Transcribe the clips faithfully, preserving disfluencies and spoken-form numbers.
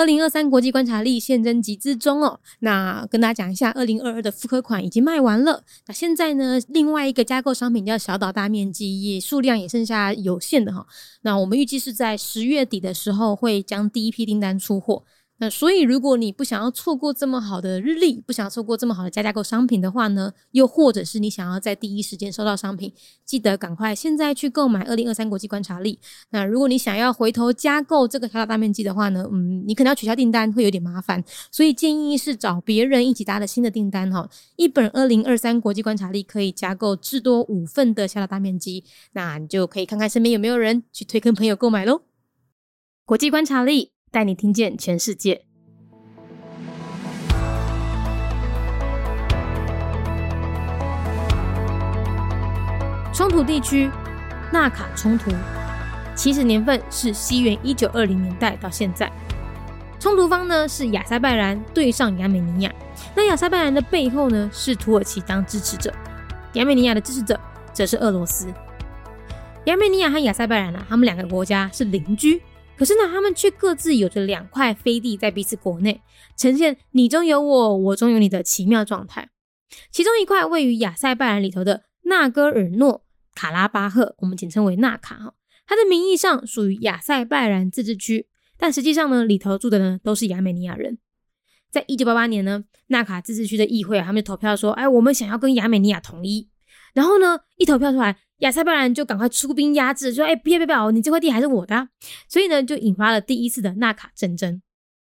二零二三国际观察力现征集之中哦，那跟大家讲一下二零二二的复刻款已经卖完了，那现在呢另外一个加购商品叫小岛大面积也数量也剩下有限的哈、哦，那我们预计是在十月底的时候会将第一批订单出货，那所以如果你不想要错过这么好的日历，不想要错过这么好的加价购商品的话呢，又或者是你想要在第一时间收到商品，记得赶快现在去购买二零二三国际观察力。那如果你想要回头加购这个小岛大面积的话呢，嗯，你可能要取消订单会有点麻烦，所以建议是找别人一起搭的新的订单哈。一本二零二三国际观察力可以加购至多五份的小岛大面积，那你就可以看看身边有没有人去推跟朋友购买咯。国际观察力带你听见全世界。冲突地区，纳卡冲突，起始年份是西元一九二零年代到现在。冲突方呢是亚塞拜然对上亚美尼亚，那亚塞拜然的背后呢是土耳其当支持者，亚美尼亚的支持者则是俄罗斯。亚美尼亚和亚塞拜然啊，他们两个国家是邻居。可是呢，他们却各自有着两块飞地在彼此国内，呈现你中有我，我中有你的奇妙状态。其中一块位于亚塞拜然里头的纳戈尔诺卡拉巴赫，我们简称为纳卡，它的名义上属于亚塞拜然自治区，但实际上呢，里头住的呢都是亚美尼亚人。在一九八八年呢，纳卡自治区的议会、啊、他们就投票说，哎，我们想要跟亚美尼亚统一。然后呢，一投票出来，亚塞拜然就赶快出兵压制，说：“哎，别别别，你这块地还是我的、啊。”所以呢，就引发了第一次的纳卡战争。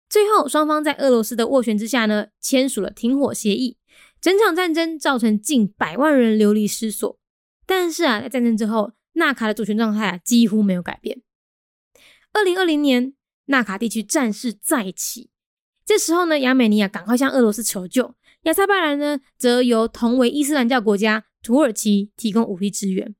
最后，双方在俄罗斯的斡旋之下呢，签署了停火协议。整场战争造成近百万人流离失所。但是啊，在战争之后，纳卡的主权状态啊几乎没有改变。二零二零年，纳卡地区战事再起。这时候呢，亚美尼亚赶快向俄罗斯求救，亚塞拜然呢，则由同为伊斯兰教国家土耳其提供武力支援。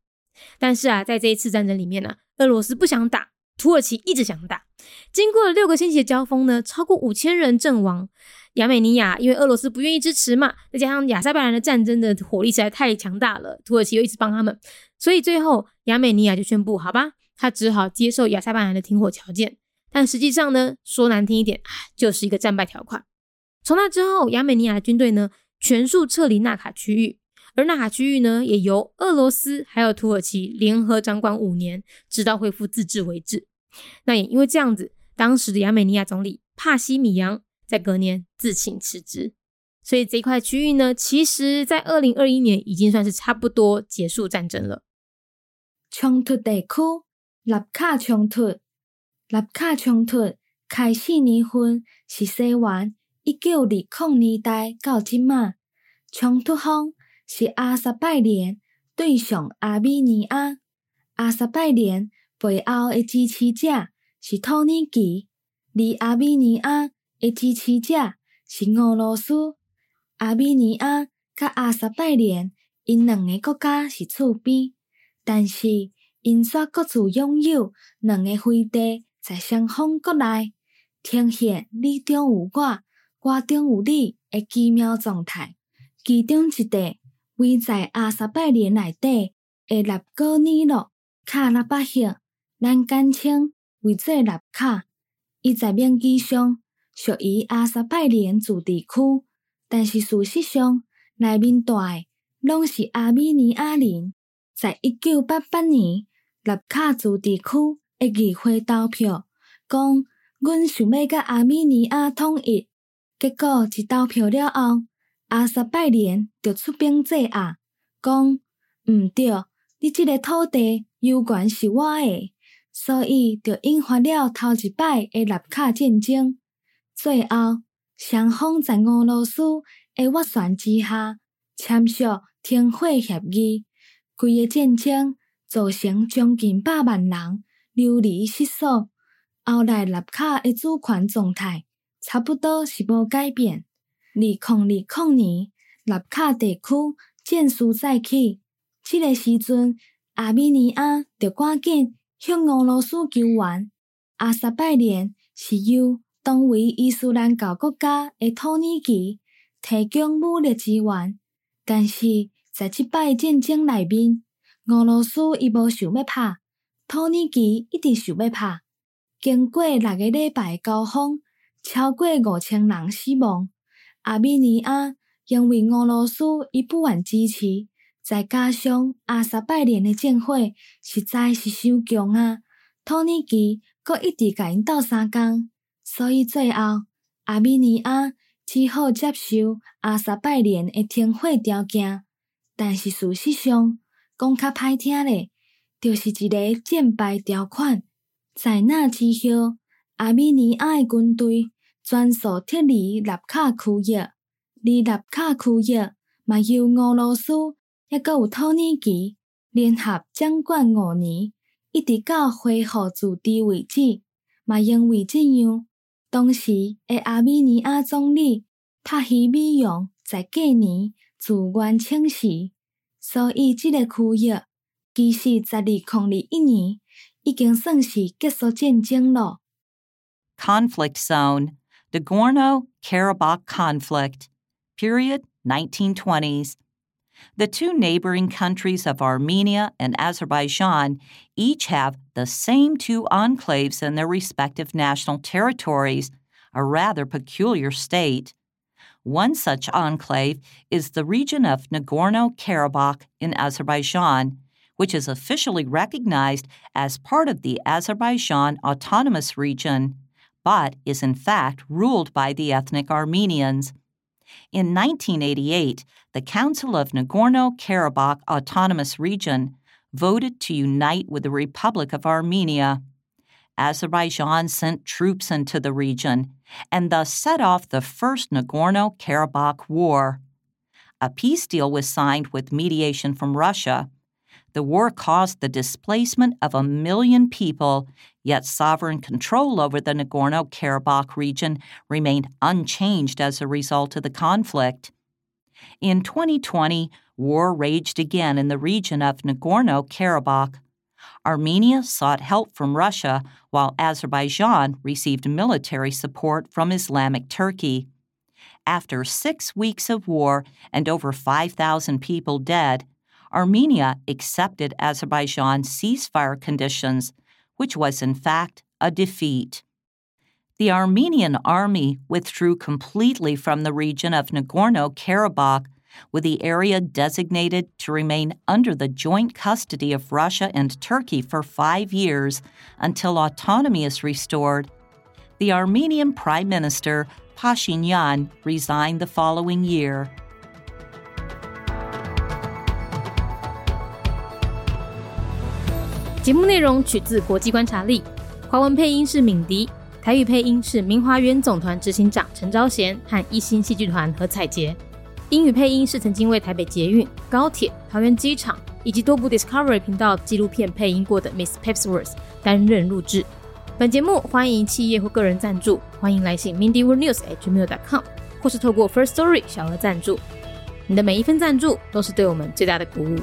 但是啊，在这一次战争里面呢、啊，俄罗斯不想打，土耳其一直想打。经过了六个星期的交锋呢，超过五千人阵亡。亚美尼亚因为俄罗斯不愿意支持嘛，再加上亚塞拜然的战争的火力实在太强大了，土耳其又一直帮他们，所以最后亚美尼亚就宣布，好吧，他只好接受亚塞拜然的停火条件。但实际上呢，说难听一点，就是一个战败条款。从那之后，亚美尼亚的军队呢，全数撤离纳卡区域。而纳卡区域呢，也由俄罗斯还有土耳其联合掌管五年，直到恢复自治为止。那也因为这样子，当时的亚美尼亚总理帕西米扬在隔年自请辞职。所以这一块区域呢，其实在二零二一年已经算是差不多结束战争了。冲突地区，纳卡冲突，纳卡冲突开始年份是西元一九二零年代到今嘛，冲突方。是阿塞拜然对上阿美尼亚，阿塞拜然背后的支持者是土耳其，而阿美尼亚的支持者是俄罗斯。阿美尼亚甲阿塞拜然，因两个国家是厝边，但是因却各自拥有两个飞地在双方国内，呈现你中有我，我中有你的奇妙状态。其中一地。位在阿塞拜然内底的纳戈尔诺卡拉巴赫，咱简称为做纳卡。伊在面积上属于阿塞拜然自治区，但是事实上内面住的拢是阿美尼亚人。在一九八八年，纳卡自治区的议会投票，讲阮想要甲阿美尼亚统一。结果一投票了后，阿塞拜然就出兵制压，讲毋对，你这个土地有权是我的，所以就引发了头一摆的纳卡战争。最后，双方在俄罗斯的斡旋之下签署停火协议，整个战争造成将近百万人流离失所。后来纳卡的主权状态差不多是无改变。二零二零年，纳卡地区战事再起，这个时阵，阿美尼亚就赶紧向俄罗斯求援。阿塞拜然是由同为伊斯兰教国家的土耳其提供武力支援，但是在这摆战争内面，俄罗斯伊无想要拍，土耳其一直想要拍。经过六个礼拜的交锋，超过五千人死亡。阿美尼亚因为俄罗斯伊不愿支持，再加上阿塞拜然的战火实在是伤强啊，土耳其阁一直甲因斗相共，所以最后阿美尼亚只好接受阿塞拜然的停火条件。但是事实上，讲较歹听咧，就是一个战败条款。在那之后，阿美尼亚的军队全数撤离纳卡区域，而纳卡区域嘛由俄罗斯抑阁有土耳其联合掌管五年，一直到恢复自治为止。嘛因为这样，当时的阿美尼亚总理塔希米扬在隔年自愿请辞，所以这个区域其实在二零二一年已经算是结束战争了。Conflict Zone, Nagorno-Karabakh Conflict, period nineteen twenties. The two neighboring countries of Armenia and Azerbaijan each have the same two enclaves in their respective national territories, a rather peculiar state. One such enclave is the region of Nagorno-Karabakh in Azerbaijan, which is officially recognized as part of the Azerbaijan Autonomous Region, but is in fact ruled by the ethnic Armenians. In nineteen eighty-eight, the Council of Nagorno-Karabakh Autonomous Region voted to unite with the Republic of Armenia. Azerbaijan sent troops into the region and thus set off the First Nagorno-Karabakh War. A peace deal was signed with mediation from Russia. The war caused the displacement of a million people, yet sovereign control over the Nagorno-Karabakh region remained unchanged as a result of the conflict. In twenty twenty, war raged again in the region of Nagorno-Karabakh. Armenia sought help from Russia, while Azerbaijan received military support from Islamic Turkey. After six weeks of war and over five thousand people dead, Armenia accepted Azerbaijan's ceasefire conditions, which was in fact a defeat. The Armenian army withdrew completely from the region of Nagorno-Karabakh, with the area designated to remain under the joint custody of Russia and Turkey for five years until autonomy is restored. The Armenian Prime Minister Pashinyan resigned the following year.节目内容取自国际观察力，华文配音是敏迪，台语配音是明华园总团执行长陈昭贤和一心戏剧团何彩杰，英语配音是曾经为台北捷运、高铁、桃园机场以及多部 Discovery 频道纪录片配音过的 Miss Pepsworth 担任录制。本节目欢迎企业或个人赞助，欢迎来信 mindyworldnews at gmail dot com 或是透过 First Story 小额赞助，你的每一份赞助都是对我们最大的鼓舞。